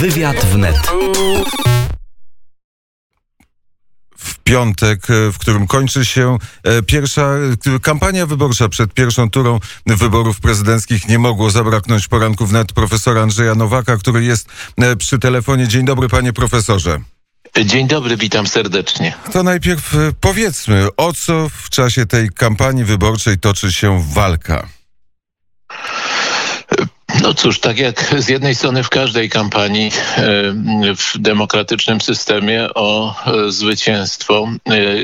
Wywiad WNET. Piątek, w którym kończy się pierwsza kampania wyborcza przed pierwszą turą wyborów prezydenckich. Nie mogło zabraknąć Poranku WNET profesora Andrzeja Nowaka, który jest przy telefonie. Dzień dobry, panie profesorze. Dzień dobry, witam serdecznie. To najpierw powiedzmy, o co w czasie tej kampanii wyborczej toczy się walka? No cóż, tak jak z jednej strony w każdej kampanii w demokratycznym systemie o zwycięstwo,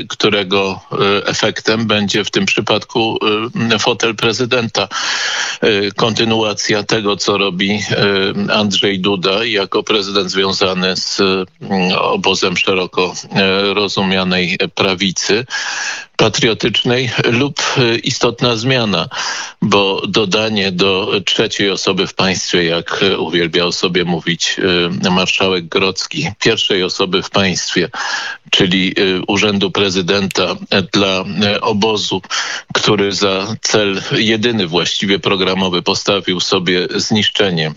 którego efektem będzie w tym przypadku fotel prezydenta. Kontynuacja tego, co robi Andrzej Duda jako prezydent związany z obozem szeroko rozumianej prawicy patriotycznej, lub istotna zmiana, bo dodanie do trzeciej osoby w państwie, jak uwielbiał sobie mówić marszałek Grodzki, pierwszej osoby w państwie, czyli urzędu prezydenta dla obozu, który za cel jedyny właściwie programowy postawił sobie zniszczenie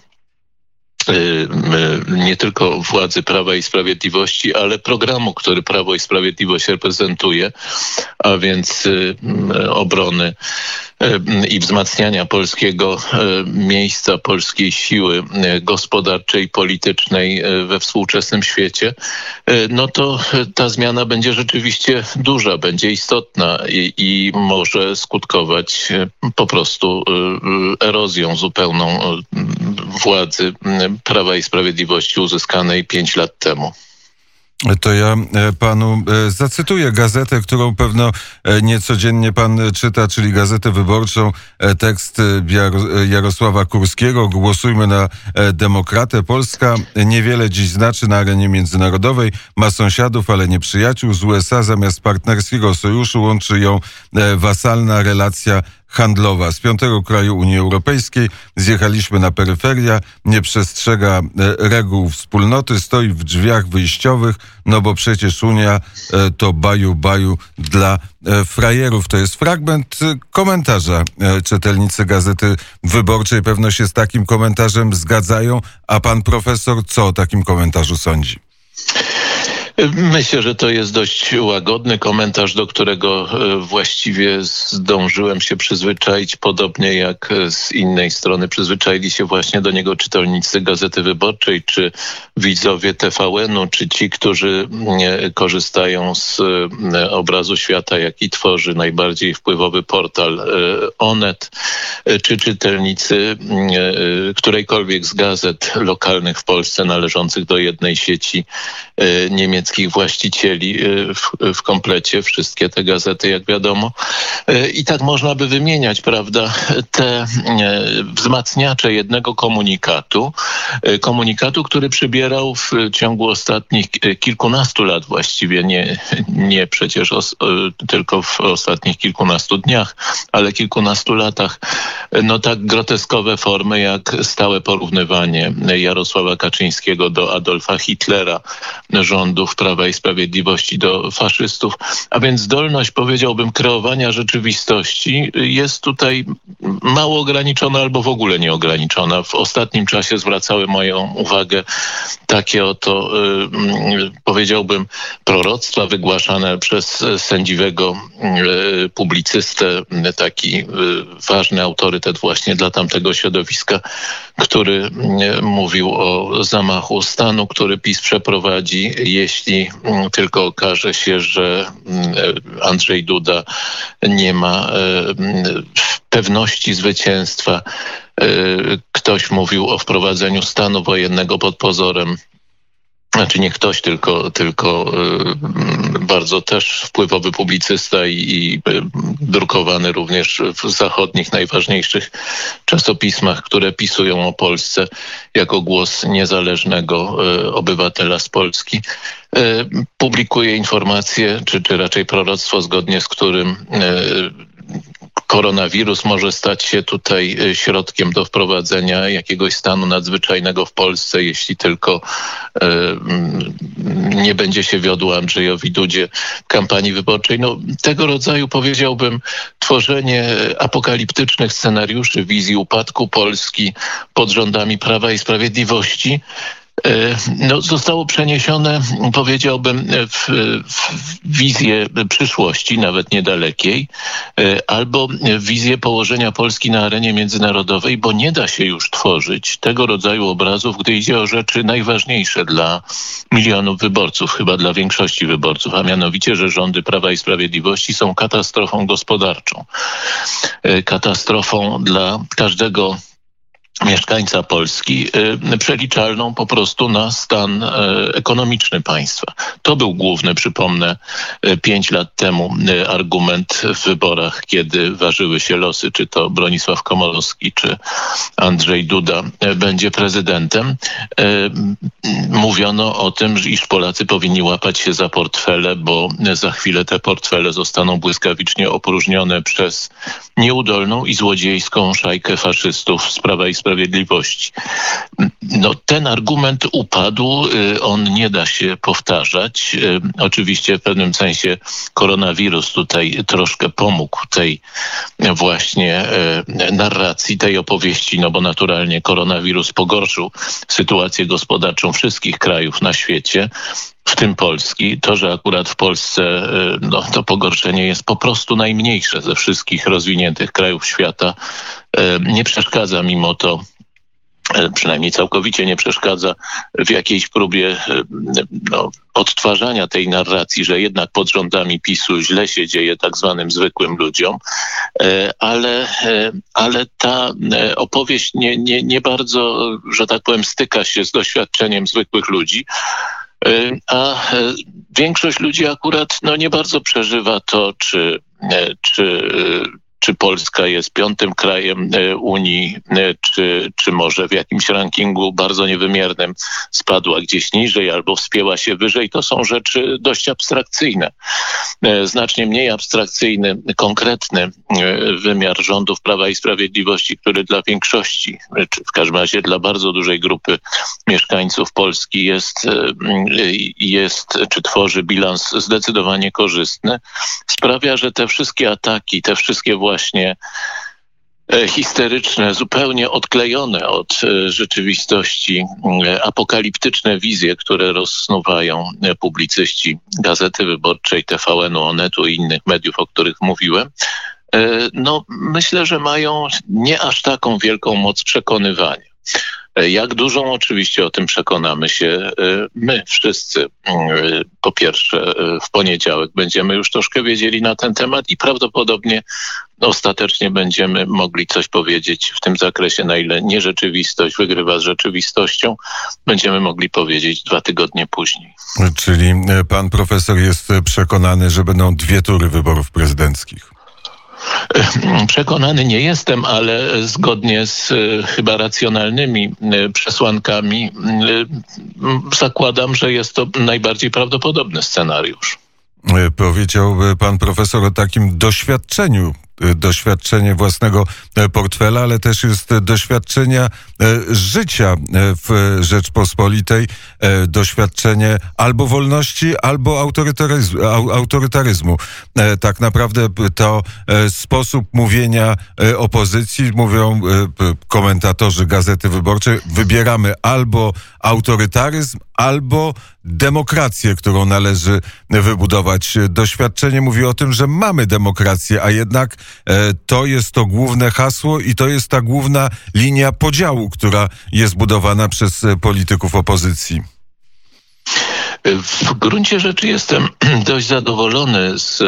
nie tylko władzy Prawa i Sprawiedliwości, ale programu, który Prawo i Sprawiedliwość reprezentuje, a więc obrony i wzmacniania polskiego miejsca, polskiej siły gospodarczej, politycznej we współczesnym świecie, no to ta zmiana będzie rzeczywiście duża, będzie istotna i może skutkować po prostu erozją zupełną władzy Prawa i Sprawiedliwości uzyskanej 5 lat temu. To ja panu zacytuję gazetę, którą pewno niecodziennie pan czyta, czyli Gazetę Wyborczą, tekst Jarosława Kurskiego. Głosujmy na demokratę. Polska niewiele dziś znaczy na arenie międzynarodowej. Ma sąsiadów, ale nie przyjaciół. Z USA zamiast partnerskiego sojuszu łączy ją wasalna relacja handlowa. Z piątego kraju Unii Europejskiej zjechaliśmy na peryferia, nie przestrzega reguł wspólnoty, stoi w drzwiach wyjściowych, no bo przecież Unia to baju, baju dla frajerów. To jest fragment komentarza czytelnicy Gazety Wyborczej. Pewno się z takim komentarzem zgadzają, a pan profesor co o takim komentarzu sądzi? Myślę, że to jest dość łagodny komentarz, do którego właściwie zdążyłem się przyzwyczaić, podobnie jak z innej strony przyzwyczaili się właśnie do niego czytelnicy Gazety Wyborczej, czy widzowie TVN-u, czy ci, którzy korzystają z obrazu świata, jaki tworzy najbardziej wpływowy portal Onet, czy czytelnicy którejkolwiek z gazet lokalnych w Polsce należących do jednej sieci niemieckiej właścicieli w komplecie, wszystkie te gazety, jak wiadomo. I tak można by wymieniać, prawda, te wzmacniacze jednego komunikatu, który przybierał w ciągu ostatnich kilkunastu lat właściwie, nie przecież tylko w ostatnich kilkunastu dniach, ale kilkunastu latach, no tak groteskowe formy jak stałe porównywanie Jarosława Kaczyńskiego do Adolfa Hitlera, rządów Prawa i Sprawiedliwości do faszystów, a więc zdolność, powiedziałbym, kreowania rzeczywistości jest tutaj mało ograniczona albo w ogóle nieograniczona. W ostatnim czasie zwracały moją uwagę takie oto, powiedziałbym, proroctwa wygłaszane przez sędziwego publicystę, taki ważny autorytet właśnie dla tamtego środowiska, który mówił o zamachu stanu, który PiS przeprowadzi, jeśli tylko okaże się, że Andrzej Duda nie ma pewności zwycięstwa. Ktoś mówił o wprowadzeniu stanu wojennego pod pozorem, znaczy nie ktoś, tylko bardzo też wpływowy publicysta i drukowany również w zachodnich najważniejszych czasopismach, które pisują o Polsce jako głos niezależnego obywatela z Polski, publikuje informacje, czy raczej proroctwo, zgodnie z którym koronawirus może stać się tutaj środkiem do wprowadzenia jakiegoś stanu nadzwyczajnego w Polsce, jeśli tylko nie będzie się wiodło Andrzejowi Dudzie w kampanii wyborczej. No, tego rodzaju, powiedziałbym, tworzenie apokaliptycznych scenariuszy, wizji upadku Polski pod rządami Prawa i Sprawiedliwości no, zostało przeniesione, powiedziałbym, w wizję przyszłości, nawet niedalekiej, albo w wizję położenia Polski na arenie międzynarodowej, bo nie da się już tworzyć tego rodzaju obrazów, gdy idzie o rzeczy najważniejsze dla milionów wyborców, chyba dla większości wyborców, a mianowicie, że rządy Prawa i Sprawiedliwości są katastrofą gospodarczą, katastrofą dla każdego mieszkańca Polski, przeliczalną po prostu na stan ekonomiczny państwa. To był główny, przypomnę, 5 lat temu argument w wyborach, kiedy ważyły się losy, czy to Bronisław Komorowski, czy Andrzej Duda będzie prezydentem. Mówiono o tym, iż Polacy powinni łapać się za portfele, bo za chwilę te portfele zostaną błyskawicznie opróżnione przez nieudolną i złodziejską szajkę faszystów z Prawa i Sprawiedliwości. No, ten argument upadł, on nie da się powtarzać. Oczywiście w pewnym sensie koronawirus tutaj troszkę pomógł tej właśnie narracji, tej opowieści, no bo naturalnie koronawirus pogorszył sytuację gospodarczą wszystkich krajów na świecie, w tym Polski. To, że akurat w Polsce no, to pogorszenie jest po prostu najmniejsze ze wszystkich rozwiniętych krajów świata, nie przeszkadza mimo to, przynajmniej całkowicie nie przeszkadza w jakiejś próbie no, odtwarzania tej narracji, że jednak pod rządami PiS-u źle się dzieje tak zwanym zwykłym ludziom, ale ta opowieść nie bardzo, że tak powiem, styka się z doświadczeniem zwykłych ludzi, a większość ludzi akurat no, nie bardzo przeżywa to, czy Polska jest 5. krajem Unii, czy może w jakimś rankingu bardzo niewymiernym spadła gdzieś niżej albo wspięła się wyżej. To są rzeczy dość abstrakcyjne. Znacznie mniej abstrakcyjny, konkretny wymiar rządów Prawa i Sprawiedliwości, który dla większości, czy w każdym razie dla bardzo dużej grupy mieszkańców Polski jest czy tworzy bilans zdecydowanie korzystny, sprawia, że te wszystkie ataki, te wszystkie właśnie histeryczne, zupełnie odklejone od rzeczywistości apokaliptyczne wizje, które rozsnuwają publicyści Gazety Wyborczej, TVN-u, Onetu i innych mediów, o których mówiłem, no myślę, że mają nie aż taką wielką moc przekonywania. Jak dużą, oczywiście o tym przekonamy się my wszyscy. Po pierwsze, w poniedziałek będziemy już troszkę wiedzieli na ten temat i prawdopodobnie ostatecznie będziemy mogli coś powiedzieć w tym zakresie, na ile nierzeczywistość wygrywa z rzeczywistością. Będziemy mogli powiedzieć 2 tygodnie później. Czyli pan profesor jest przekonany, że będą 2 tury wyborów prezydenckich? Przekonany nie jestem, ale zgodnie z chyba racjonalnymi przesłankami zakładam, że jest to najbardziej prawdopodobny scenariusz. Powiedziałby pan profesor o takim doświadczeniu, doświadczenie własnego portfela, ale też jest doświadczenia życia w Rzeczpospolitej, doświadczenie albo wolności, albo autorytaryzmu. Tak naprawdę to sposób mówienia opozycji, mówią komentatorzy Gazety Wyborczej, wybieramy albo autorytaryzm, albo demokrację, którą należy wybudować. Doświadczenie mówi o tym, że mamy demokrację, a jednak to jest to główne hasło i to jest ta główna linia podziału, która jest budowana przez polityków opozycji. W gruncie rzeczy jestem dość zadowolony z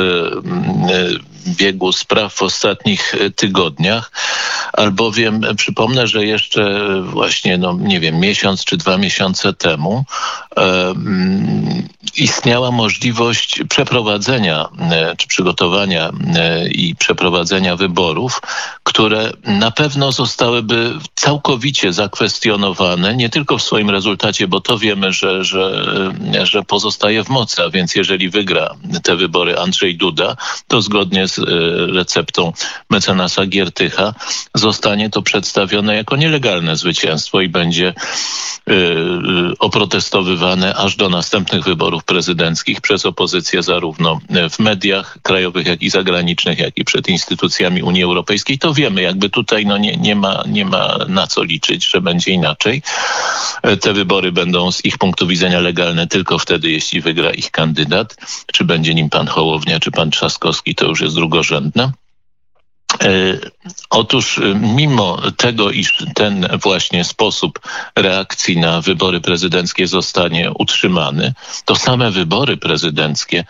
biegu spraw w ostatnich tygodniach, albowiem przypomnę, że jeszcze właśnie, no nie wiem, miesiąc czy 2 miesiące temu istniała możliwość przeprowadzenia czy przygotowania i przeprowadzenia wyborów, które na pewno zostałyby całkowicie zakwestionowane, nie tylko w swoim rezultacie, bo to wiemy, że pozostaje w mocy, a więc jeżeli wygra te wybory Andrzej Duda, to zgodnie jest receptą mecenasa Giertycha, zostanie to przedstawione jako nielegalne zwycięstwo i będzie oprotestowywane aż do następnych wyborów prezydenckich przez opozycję zarówno w mediach krajowych, jak i zagranicznych, jak i przed instytucjami Unii Europejskiej. To wiemy, jakby tutaj nie ma na co liczyć, że będzie inaczej. Te wybory będą z ich punktu widzenia legalne tylko wtedy, jeśli wygra ich kandydat. Czy będzie nim pan Hołownia, czy pan Trzaskowski, to już jest drugorzędne. Otóż mimo tego, iż ten właśnie sposób reakcji na wybory prezydenckie zostanie utrzymany, to same wybory prezydenckie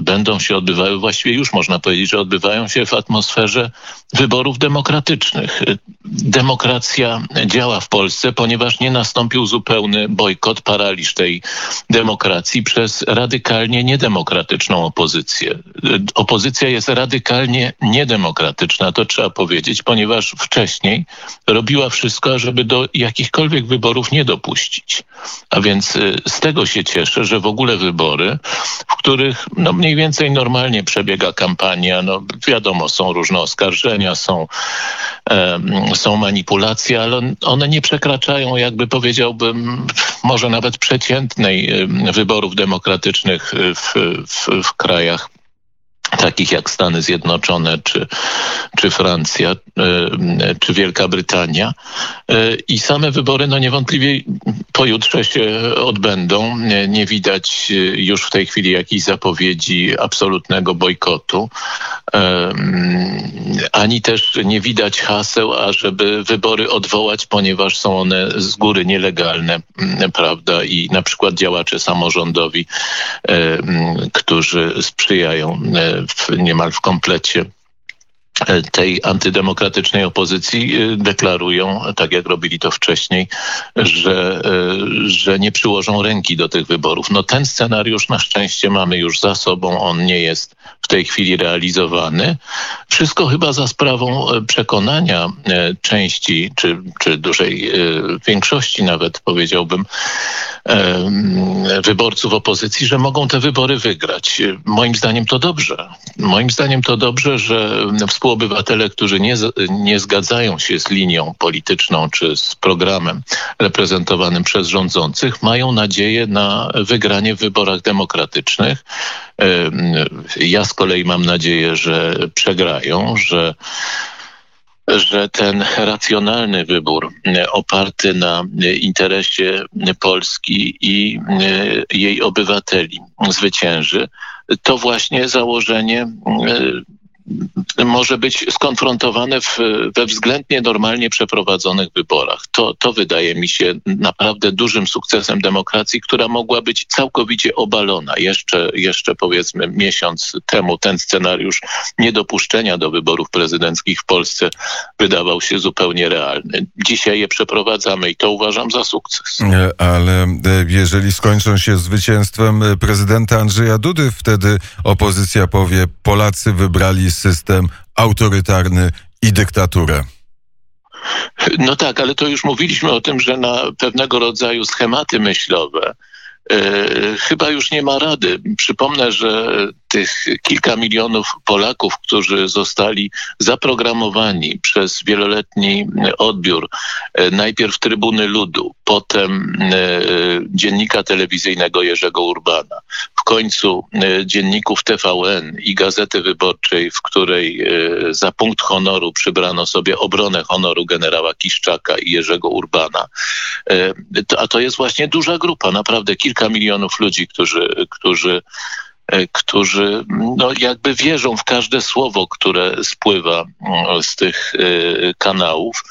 będą się odbywały, właściwie już można powiedzieć, że odbywają się w atmosferze wyborów demokratycznych. Demokracja działa w Polsce, ponieważ nie nastąpił zupełny bojkot, paraliż tej demokracji przez radykalnie niedemokratyczną opozycję. Opozycja jest radykalnie niedemokratyczna, to trzeba powiedzieć, ponieważ wcześniej robiła wszystko, żeby do jakichkolwiek wyborów nie dopuścić. A więc z tego się cieszę, że w ogóle wybory, w których mniej więcej normalnie przebiega kampania. Wiadomo, są różne oskarżenia, są manipulacje, ale one nie przekraczają, jakby powiedziałbym, może nawet przeciętnej wyborów demokratycznych w krajach takich jak Stany Zjednoczone, czy Francja, czy Wielka Brytania. I same wybory niewątpliwie pojutrze się odbędą. Nie widać już w tej chwili jakichś zapowiedzi absolutnego bojkotu. Ani też nie widać haseł, ażeby wybory odwołać, ponieważ są one z góry nielegalne, prawda? I na przykład działacze samorządowi, którzy sprzyjają niemal w komplecie tej antydemokratycznej opozycji, deklarują, tak jak robili to wcześniej, że nie przyłożą ręki do tych wyborów. Ten scenariusz na szczęście mamy już za sobą, on nie jest w tej chwili realizowany. Wszystko chyba za sprawą przekonania części, czy dużej większości nawet, powiedziałbym, wyborców opozycji, że mogą te wybory wygrać. Moim zdaniem to dobrze. Moim zdaniem to dobrze, że współobywatele, którzy nie zgadzają się z linią polityczną czy z programem reprezentowanym przez rządzących, mają nadzieję na wygranie w wyborach demokratycznych. Ja z kolei mam nadzieję, że przegrają, że ten racjonalny wybór oparty na interesie Polski i jej obywateli zwycięży. To właśnie założenie może być skonfrontowane we względnie normalnie przeprowadzonych wyborach. To wydaje mi się naprawdę dużym sukcesem demokracji, która mogła być całkowicie obalona. Jeszcze powiedzmy miesiąc temu ten scenariusz niedopuszczenia do wyborów prezydenckich w Polsce wydawał się zupełnie realny. Dzisiaj je przeprowadzamy i to uważam za sukces. Ale jeżeli skończą się zwycięstwem prezydenta Andrzeja Dudy, wtedy opozycja powie: Polacy wybrali system autorytarny i dyktaturę. Tak, ale to już mówiliśmy o tym, że na pewnego rodzaju schematy myślowe chyba już nie ma rady. Przypomnę, że tych kilka milionów Polaków, którzy zostali zaprogramowani przez wieloletni odbiór najpierw Trybuny Ludu, potem dziennika telewizyjnego Jerzego Urbana, w końcu dzienników TVN i Gazety Wyborczej, w której za punkt honoru przybrano sobie obronę honoru generała Kiszczaka i Jerzego Urbana. A to jest właśnie duża grupa, naprawdę kilka milionów ludzi, którzy jakby wierzą w każde słowo, które spływa z tych kanałów.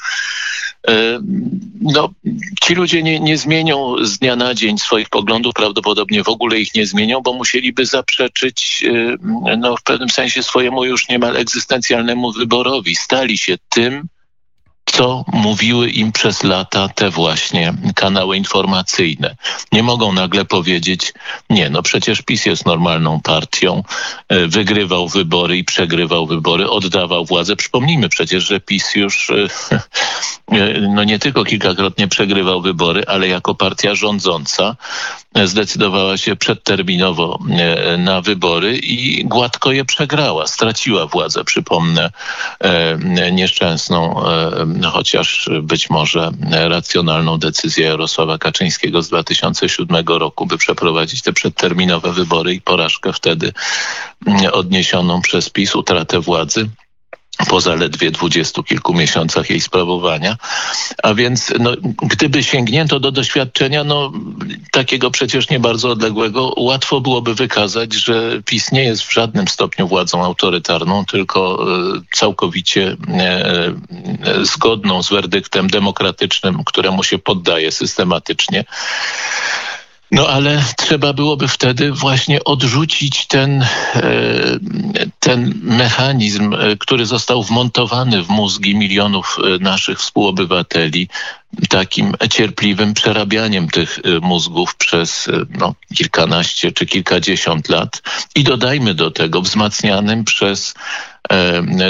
Ci ludzie nie zmienią z dnia na dzień swoich poglądów, prawdopodobnie w ogóle ich nie zmienią, bo musieliby zaprzeczyć w pewnym sensie swojemu już niemal egzystencjalnemu wyborowi. Stali się tym, co mówiły im przez lata te właśnie kanały informacyjne. Nie mogą nagle powiedzieć: nie, przecież PiS jest normalną partią, wygrywał wybory i przegrywał wybory, oddawał władzę. Przypomnijmy przecież, że PiS już nie tylko kilkakrotnie przegrywał wybory, ale jako partia rządząca zdecydowała się przedterminowo na wybory i gładko je przegrała. Straciła władzę, przypomnę, nieszczęsną, chociaż być może racjonalną decyzję Jarosława Kaczyńskiego z 2007 roku, by przeprowadzić te przedterminowe wybory i porażkę wtedy odniesioną przez PiS, utratę władzy po zaledwie 20 kilku miesiącach jej sprawowania. A więc gdyby sięgnięto do doświadczenia takiego przecież nie bardzo odległego, łatwo byłoby wykazać, że PiS nie jest w żadnym stopniu władzą autorytarną, tylko całkowicie zgodną z werdyktem demokratycznym, któremu się poddaje systematycznie. Ale trzeba byłoby wtedy właśnie odrzucić ten mechanizm, który został wmontowany w mózgi milionów naszych współobywateli, takim cierpliwym przerabianiem tych mózgów przez kilkanaście czy kilkadziesiąt lat i dodajmy do tego wzmacnianym przez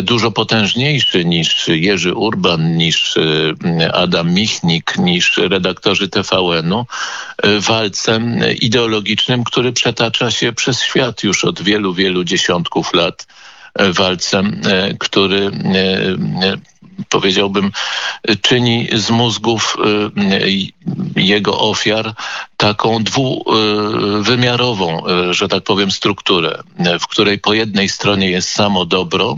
dużo potężniejszy niż Jerzy Urban, niż Adam Michnik, niż redaktorzy TVN-u walcem ideologicznym, który przetacza się przez świat już od wielu, wielu dziesiątków lat, walcem, który powiedziałbym, czyni z mózgów jego ofiar taką dwuwymiarową, że tak powiem, strukturę, w której po jednej stronie jest samo dobro,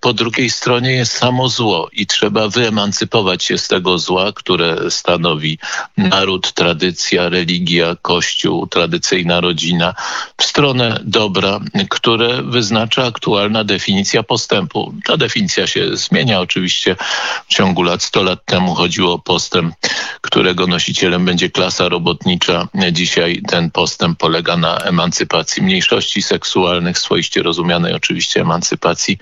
po drugiej stronie jest samo zło i trzeba wyemancypować się z tego zła, które stanowi naród, tradycja, religia, kościół, tradycyjna rodzina, w stronę dobra, które wyznacza aktualna definicja postępu. Ta definicja się zmienia oczywiście. W ciągu lat 100 lat temu chodziło o postęp, którego nosicielem będzie klasa robotnicza. Dzisiaj ten postęp polega na emancypacji mniejszości seksualnych, swoiście rozumianej oczywiście emancypacji,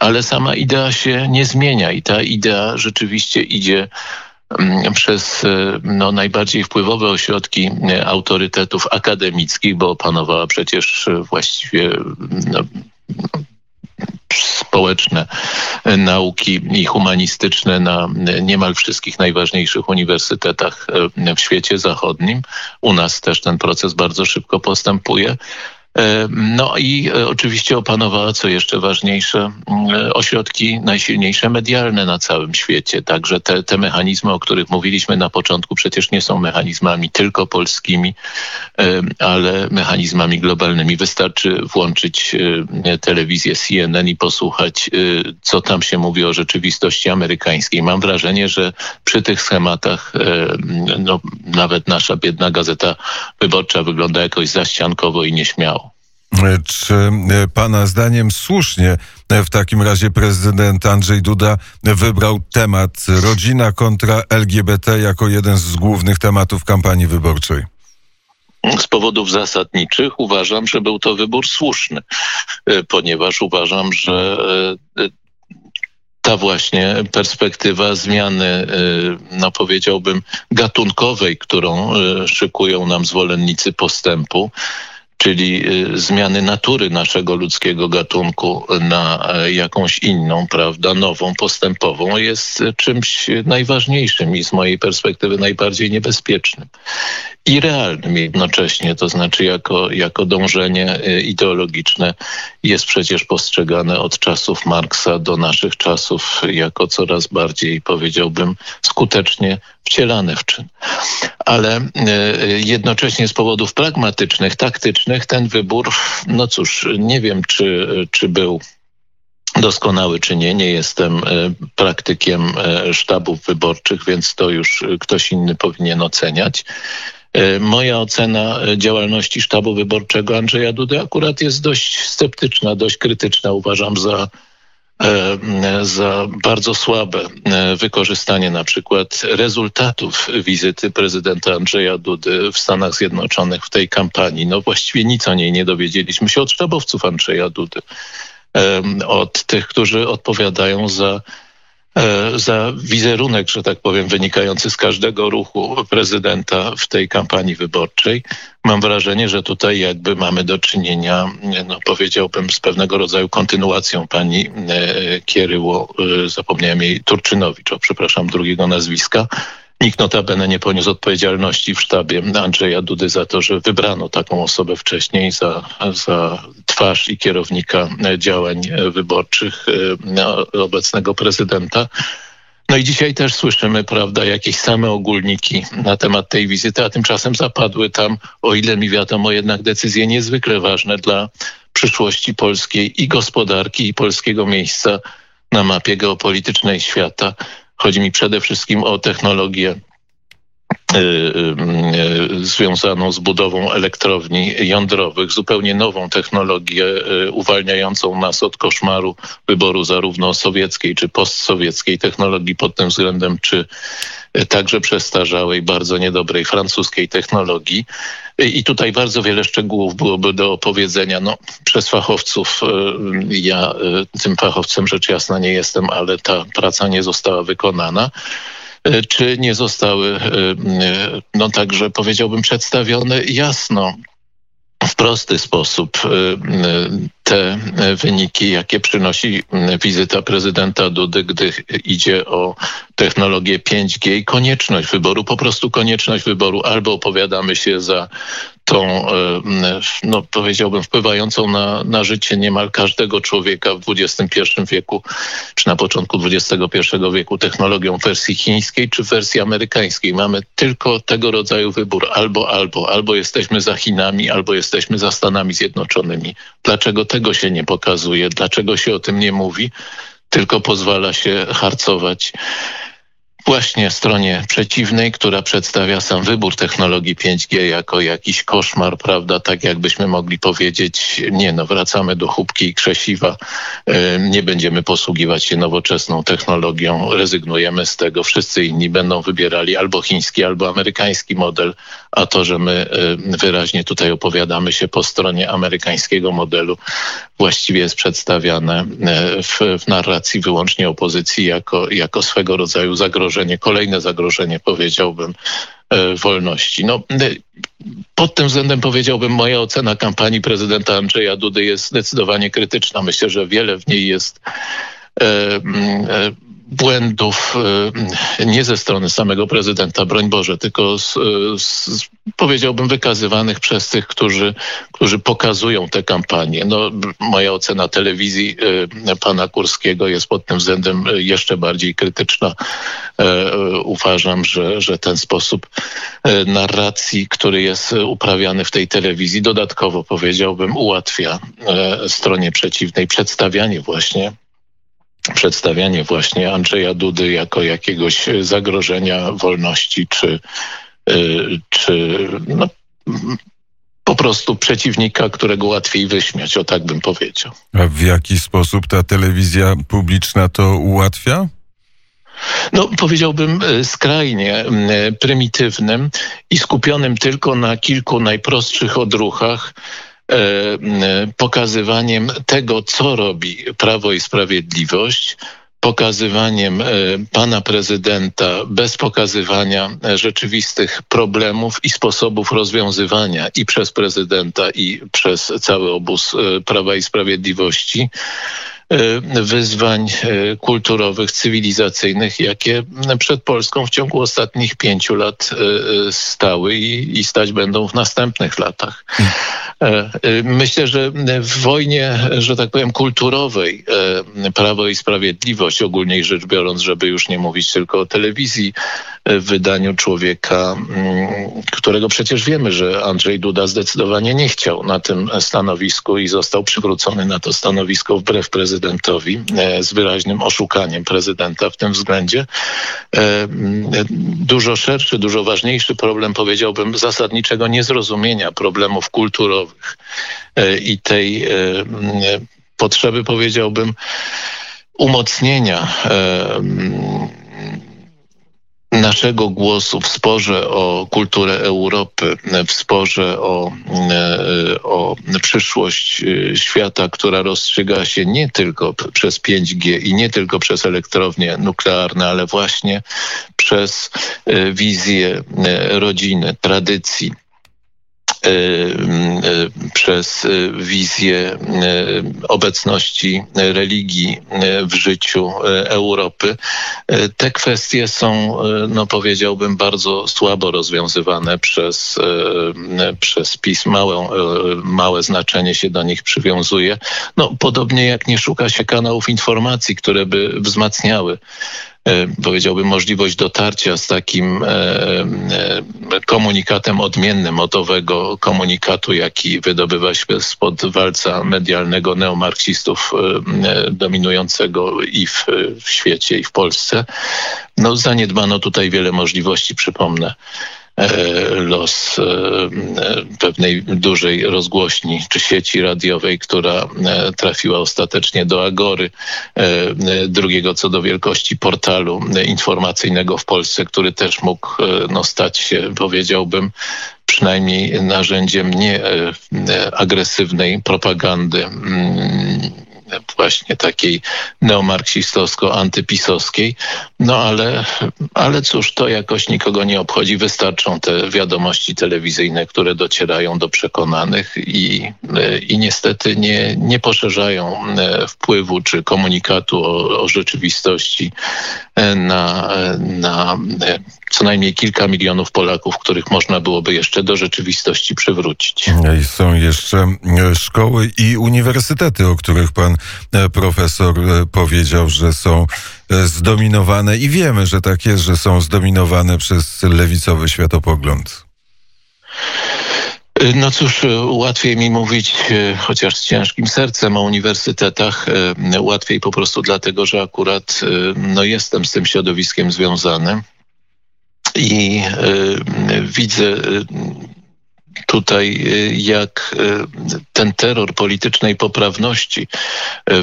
ale sama idea się nie zmienia i ta idea rzeczywiście idzie przez najbardziej wpływowe ośrodki autorytetów akademickich, bo opanowała przecież właściwie społeczne nauki i humanistyczne na niemal wszystkich najważniejszych uniwersytetach w świecie zachodnim. U nas też ten proces bardzo szybko postępuje. I oczywiście opanowała, co jeszcze ważniejsze, ośrodki najsilniejsze medialne na całym świecie. Także te mechanizmy, o których mówiliśmy na początku, przecież nie są mechanizmami tylko polskimi, ale mechanizmami globalnymi. Wystarczy włączyć telewizję CNN i posłuchać, co tam się mówi o rzeczywistości amerykańskiej. Mam wrażenie, że przy tych schematach nawet nasza biedna Gazeta Wyborcza wygląda jakoś zaściankowo i nieśmiało. Czy pana zdaniem słusznie w takim razie prezydent Andrzej Duda wybrał temat rodzina kontra LGBT jako jeden z głównych tematów kampanii wyborczej? Z powodów zasadniczych uważam, że był to wybór słuszny, ponieważ uważam, że ta właśnie perspektywa zmiany, powiedziałbym, gatunkowej, którą szykują nam zwolennicy postępu, czyli zmiany natury naszego ludzkiego gatunku na jakąś inną, nową, postępową, jest czymś najważniejszym i z mojej perspektywy najbardziej niebezpiecznym i realnym jednocześnie, to znaczy jako dążenie ideologiczne jest przecież postrzegane od czasów Marksa do naszych czasów jako coraz bardziej, powiedziałbym, skutecznie wcielane w czyn. Ale jednocześnie z powodów pragmatycznych, taktycznych ten wybór, nie wiem, czy był doskonały czy nie. Nie jestem praktykiem sztabów wyborczych, więc to już ktoś inny powinien oceniać. Moja ocena działalności sztabu wyborczego Andrzeja Dudy akurat jest dość sceptyczna, dość krytyczna. Uważam za bardzo słabe wykorzystanie na przykład rezultatów wizyty prezydenta Andrzeja Dudy w Stanach Zjednoczonych w tej kampanii. Właściwie nic o niej nie dowiedzieliśmy się od sztabowców Andrzeja Dudy, od tych, którzy odpowiadają za wizerunek, że tak powiem, wynikający z każdego ruchu prezydenta w tej kampanii wyborczej. Mam wrażenie, że tutaj jakby mamy do czynienia, powiedziałbym, z pewnego rodzaju kontynuacją pani Kieryło, zapomniałem jej, Turczynowicz, przepraszam, drugiego nazwiska, Nikt notabene nie poniósł odpowiedzialności w sztabie Andrzeja Dudy za to, że wybrano taką osobę wcześniej za twarz i kierownika działań wyborczych obecnego prezydenta. No i dzisiaj też słyszymy, prawda, jakieś same ogólniki na temat tej wizyty, a tymczasem zapadły tam, o ile mi wiadomo, jednak decyzje niezwykle ważne dla przyszłości polskiej i gospodarki, i polskiego miejsca na mapie geopolitycznej świata. Chodzi mi przede wszystkim o technologię związaną z budową elektrowni jądrowych, zupełnie nową technologię uwalniającą nas od koszmaru wyboru zarówno sowieckiej czy postsowieckiej technologii pod tym względem, czy także przestarzałej, bardzo niedobrej francuskiej technologii. I tutaj bardzo wiele szczegółów byłoby do opowiedzenia przez fachowców. Ja tym fachowcem rzecz jasna nie jestem, ale ta praca nie została wykonana. Czy nie zostały, także powiedziałbym, przedstawione jasno, w prosty sposób te wyniki, jakie przynosi wizyta prezydenta Dudy, gdy idzie o technologię 5G i konieczność wyboru, po prostu konieczność wyboru. Albo opowiadamy się za tą, powiedziałbym, wpływającą na życie niemal każdego człowieka w XXI wieku, czy na początku XXI wieku, technologią w wersji chińskiej, czy w wersji amerykańskiej. Mamy tylko tego rodzaju wybór. Albo jesteśmy za Chinami, albo jesteśmy za Stanami Zjednoczonymi. Dlaczego tego się nie pokazuje? Dlaczego się o tym nie mówi? Tylko pozwala się harcować właśnie stronie przeciwnej, która przedstawia sam wybór technologii 5G jako jakiś koszmar, prawda? Tak jakbyśmy mogli powiedzieć, wracamy do Chubki i Krzesiwa, nie będziemy posługiwać się nowoczesną technologią, rezygnujemy z tego. Wszyscy inni będą wybierali albo chiński, albo amerykański model, a to, że my wyraźnie tutaj opowiadamy się po stronie amerykańskiego modelu, właściwie jest przedstawiane w narracji wyłącznie opozycji jako swego rodzaju zagrożenie. Kolejne zagrożenie, powiedziałbym, wolności. Pod tym względem, powiedziałbym, moja ocena kampanii prezydenta Andrzeja Dudy jest zdecydowanie krytyczna. Myślę, że wiele w niej jest błędów nie ze strony samego prezydenta, broń Boże, tylko powiedziałbym wykazywanych przez tych, którzy pokazują tę kampanię. Moja ocena telewizji pana Kurskiego jest pod tym względem jeszcze bardziej krytyczna. Uważam, że ten sposób narracji, który jest uprawiany w tej telewizji, dodatkowo, powiedziałbym, ułatwia stronie przeciwnej przedstawianie właśnie Andrzeja Dudy jako jakiegoś zagrożenia wolności czy po prostu przeciwnika, którego łatwiej wyśmiać, o tak bym powiedział. A w jaki sposób ta telewizja publiczna to ułatwia? Powiedziałbym skrajnie prymitywnym i skupionym tylko na kilku najprostszych odruchach, pokazywaniem tego, co robi Prawo i Sprawiedliwość, pokazywaniem pana prezydenta bez pokazywania rzeczywistych problemów i sposobów rozwiązywania i przez prezydenta, i przez cały obóz Prawa i Sprawiedliwości wyzwań kulturowych, cywilizacyjnych, jakie przed Polską w ciągu ostatnich 5 lat stały i stać będą w następnych latach. Myślę, że w wojnie, że tak powiem, kulturowej Prawo i Sprawiedliwość, ogólnie rzecz biorąc, żeby już nie mówić tylko o telewizji, w wydaniu człowieka, którego przecież wiemy, że Andrzej Duda zdecydowanie nie chciał na tym stanowisku i został przywrócony na to stanowisko wbrew prezydentowi, z wyraźnym oszukaniem prezydenta w tym względzie. Dużo szerszy, dużo ważniejszy problem, powiedziałbym, zasadniczego niezrozumienia problemów kulturowych i tej potrzeby, powiedziałbym, umocnienia naszego głosu w sporze o kulturę Europy, w sporze o przyszłość świata, która rozstrzyga się nie tylko przez 5G i nie tylko przez elektrownie nuklearne, ale właśnie przez wizję rodziny, tradycji, przez wizję obecności religii w życiu Europy. Te kwestie są, no powiedziałbym, bardzo słabo rozwiązywane przez PiS. Małe znaczenie się do nich przywiązuje. No, podobnie jak nie szuka się kanałów informacji, które by wzmacniały, powiedziałbym, możliwość dotarcia z takim komunikatem odmiennym od owego komunikatu, jaki wydobywa się spod walca medialnego neomarksistów dominującego i w świecie, i w Polsce. No, zaniedbano tutaj wiele możliwości, przypomnę los pewnej dużej rozgłośni czy sieci radiowej, która trafiła ostatecznie do Agory, drugiego co do wielkości portalu informacyjnego w Polsce, który też mógł stać się, powiedziałbym, przynajmniej narzędziem nie agresywnej propagandy właśnie takiej neomarksistowsko-antypisowskiej. No ale cóż, to jakoś nikogo nie obchodzi. Wystarczą te wiadomości telewizyjne, które docierają do przekonanych i niestety nie poszerzają wpływu czy komunikatu o rzeczywistości na co najmniej kilka milionów Polaków, których można byłoby jeszcze do rzeczywistości przywrócić. I są jeszcze szkoły i uniwersytety, o których pan profesor powiedział, że są zdominowane i wiemy, że tak jest, że są zdominowane przez lewicowy światopogląd. No cóż, łatwiej mi mówić, chociaż z ciężkim sercem, o uniwersytetach. Łatwiej po prostu dlatego, że akurat jestem z tym środowiskiem związany i widzę tutaj, jak ten terror politycznej poprawności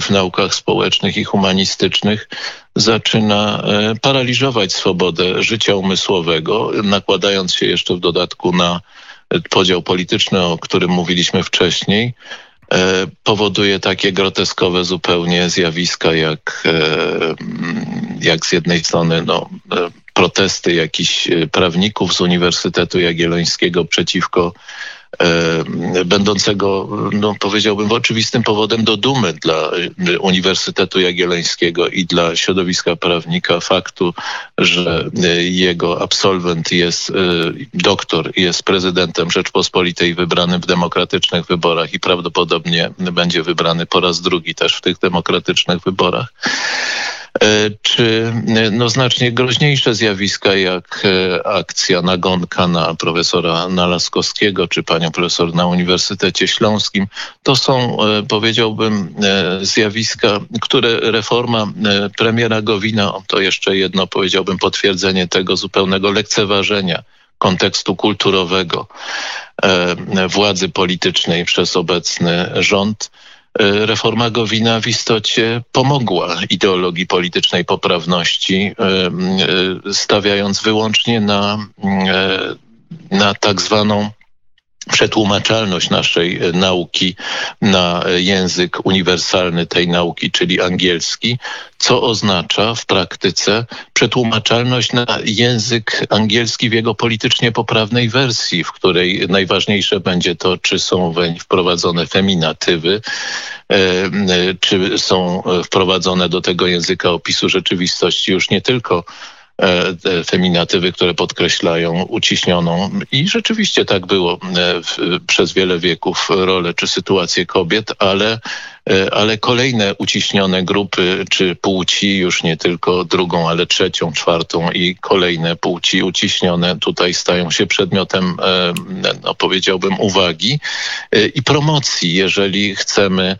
w naukach społecznych i humanistycznych zaczyna paraliżować swobodę życia umysłowego, nakładając się jeszcze w dodatku na podział polityczny, o którym mówiliśmy wcześniej, powoduje takie groteskowe zupełnie zjawiska, jak z jednej strony protesty jakichś prawników z Uniwersytetu Jagiellońskiego przeciwko będącego, powiedziałbym, oczywistym powodem do dumy dla Uniwersytetu Jagiellońskiego i dla środowiska prawnika faktu, że jego absolwent jest doktor, jest prezydentem Rzeczpospolitej wybranym w demokratycznych wyborach i prawdopodobnie będzie wybrany po raz drugi też w tych demokratycznych wyborach. Czy znacznie groźniejsze zjawiska jak akcja nagonka na profesora Nalaskowskiego czy panią profesor na Uniwersytecie Śląskim. To są, powiedziałbym, zjawiska, które reforma premiera Gowina, to jeszcze jedno, powiedziałbym, potwierdzenie tego zupełnego lekceważenia kontekstu kulturowego władzy politycznej przez obecny rząd. Reforma Gowina w istocie pomogła ideologii politycznej poprawności, stawiając wyłącznie na tak zwaną przetłumaczalność naszej nauki na język uniwersalny tej nauki, czyli angielski, co oznacza w praktyce przetłumaczalność na język angielski w jego politycznie poprawnej wersji, w której najważniejsze będzie to, czy są weń wprowadzone feminatywy, czy są wprowadzone do tego języka opisu rzeczywistości już nie tylko feminatywy, które podkreślają uciśnioną i rzeczywiście tak było przez wiele wieków rolę czy sytuację kobiet, ale kolejne uciśnione grupy czy płci, już nie tylko drugą, ale trzecią, czwartą i kolejne płci uciśnione tutaj stają się przedmiotem, powiedziałbym, uwagi i promocji, jeżeli chcemy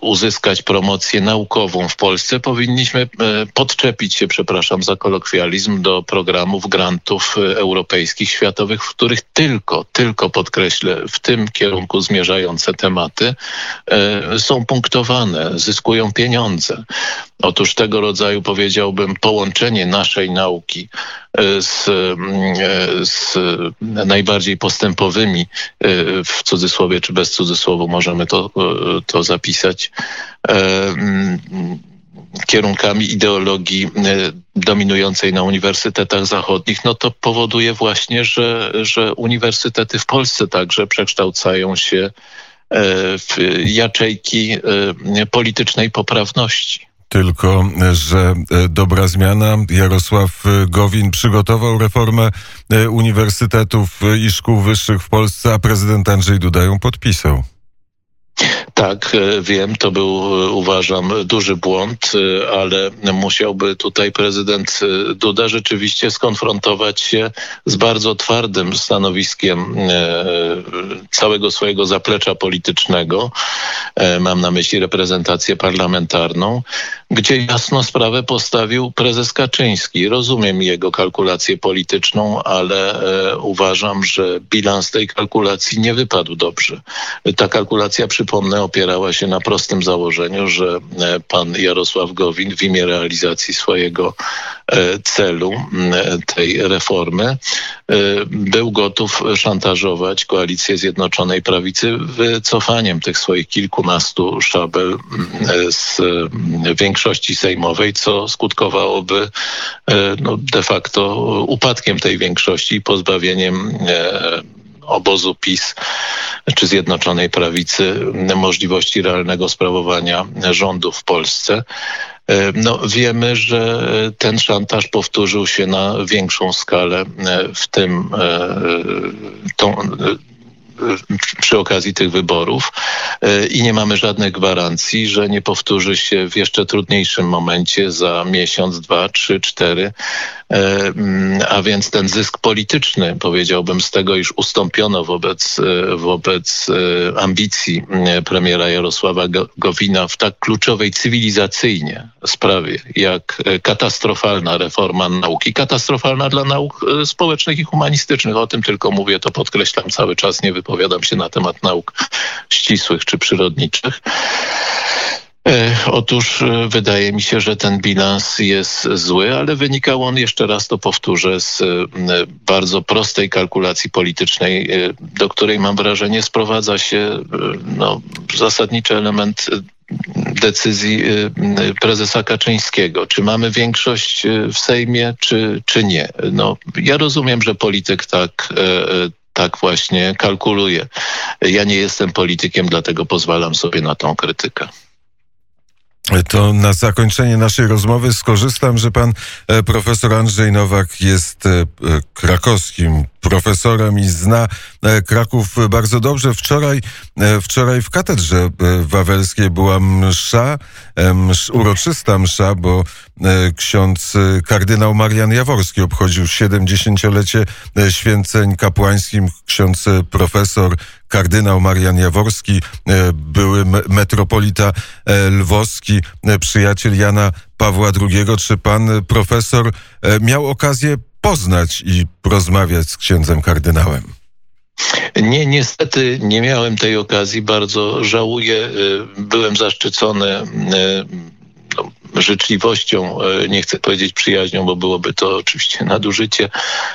uzyskać promocję naukową w Polsce, powinniśmy podczepić się, przepraszam za kolokwializm, do programów, grantów europejskich, światowych, w których tylko podkreślę, w tym kierunku zmierzające tematy są punktowane, zyskują pieniądze. Otóż tego rodzaju, powiedziałbym, połączenie naszej nauki z najbardziej postępowymi, w cudzysłowie czy bez cudzysłowu możemy to zapisać, kierunkami ideologii dominującej na uniwersytetach zachodnich, no to powoduje właśnie, że uniwersytety w Polsce także przekształcają się w jaczejki politycznej poprawności. Tylko że dobra zmiana. Jarosław Gowin przygotował reformę uniwersytetów i szkół wyższych w Polsce, a prezydent Andrzej Duda ją podpisał. Tak, wiem, to był, uważam, duży błąd, ale musiałby tutaj prezydent Duda rzeczywiście skonfrontować się z bardzo twardym stanowiskiem całego swojego zaplecza politycznego, mam na myśli reprezentację parlamentarną, gdzie jasno sprawę postawił prezes Kaczyński. Rozumiem jego kalkulację polityczną, ale uważam, że bilans tej kalkulacji nie wypadł dobrze. Ta kalkulacja, przypomnę, opierała się na prostym założeniu, że pan Jarosław Gowin w imię realizacji swojego celu, tej reformy, był gotów szantażować koalicję Zjednoczonej Prawicy wycofaniem tych swoich kilkunastu szabel z większości sejmowej, co skutkowałoby de facto upadkiem tej większości i pozbawieniem obozu PiS czy Zjednoczonej Prawicy możliwości realnego sprawowania rządu w Polsce. No, wiemy, że ten szantaż powtórzył się na większą skalę przy okazji tych wyborów i nie mamy żadnych gwarancji, że nie powtórzy się w jeszcze trudniejszym momencie za miesiąc, dwa, trzy, cztery, a więc ten zysk polityczny, powiedziałbym, z tego, iż ustąpiono wobec ambicji premiera Jarosława Gowina w tak kluczowej cywilizacyjnie sprawie, jak katastrofalna reforma nauki, katastrofalna dla nauk społecznych i humanistycznych. O tym tylko mówię, to podkreślam cały czas, nie wypowiadam się na temat nauk ścisłych czy przyrodniczych. Otóż wydaje mi się, że ten bilans jest zły, ale wynikał on, jeszcze raz to powtórzę, z bardzo prostej kalkulacji politycznej, do której, mam wrażenie, sprowadza się zasadniczy element decyzji prezesa Kaczyńskiego. Czy mamy większość w Sejmie, czy nie? Ja rozumiem, że polityk tak właśnie kalkuluje. Ja nie jestem politykiem, dlatego pozwalam sobie na tą krytykę. To na zakończenie naszej rozmowy skorzystam, że pan profesor Andrzej Nowak jest krakowskim profesorem i zna Kraków bardzo dobrze. Wczoraj w katedrze wawelskiej była msza, uroczysta msza, bo ksiądz kardynał Marian Jaworski obchodził 70-lecie święceń kapłańskim. Ksiądz profesor kardynał Marian Jaworski, były metropolita lwowski, przyjaciel Jana Pawła II. Czy pan profesor miał okazję poznać i rozmawiać z księdzem kardynałem? Nie, niestety nie miałem tej okazji. Bardzo żałuję. Byłem zaszczycony życzliwością, nie chcę powiedzieć przyjaźnią, bo byłoby to oczywiście nadużycie,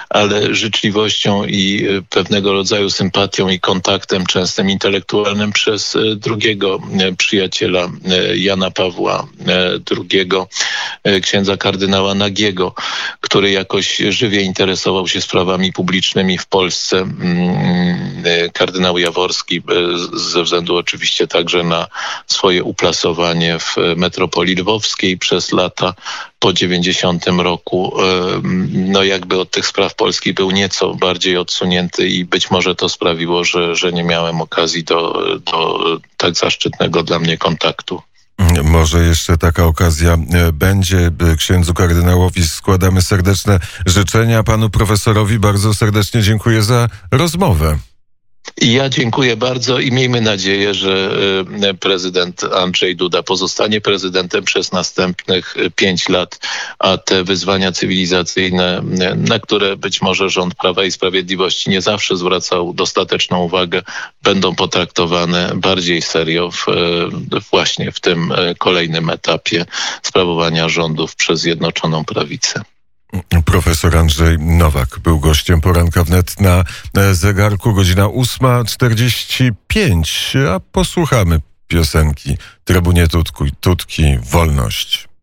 ale życzliwością i pewnego rodzaju sympatią i kontaktem częstym intelektualnym przez drugiego przyjaciela Jana Pawła II, księdza kardynała Nagiego, który jakoś żywie interesował się sprawami publicznymi w Polsce. Kardynał Jaworski, ze względu oczywiście także na swoje uplasowanie w metropolii lwowskiej przez lata po 90 roku, jakby od tych spraw Polski był nieco bardziej odsunięty i być może to sprawiło, że nie miałem okazji do tak zaszczytnego dla mnie kontaktu. Może jeszcze taka okazja będzie. Księdzu kardynałowi składamy serdeczne życzenia. Panu profesorowi bardzo serdecznie dziękuję za rozmowę. Ja dziękuję bardzo i miejmy nadzieję, że prezydent Andrzej Duda pozostanie prezydentem przez następnych 5 lat, a te wyzwania cywilizacyjne, na które być może rząd Prawa i Sprawiedliwości nie zawsze zwracał dostateczną uwagę, będą potraktowane bardziej serio właśnie w tym kolejnym etapie sprawowania rządów przez Zjednoczoną Prawicę. Profesor Andrzej Nowak był gościem Poranka WNET. Na zegarku godzina 8:45, a posłuchamy piosenki Trybunie Tutki, Wolność.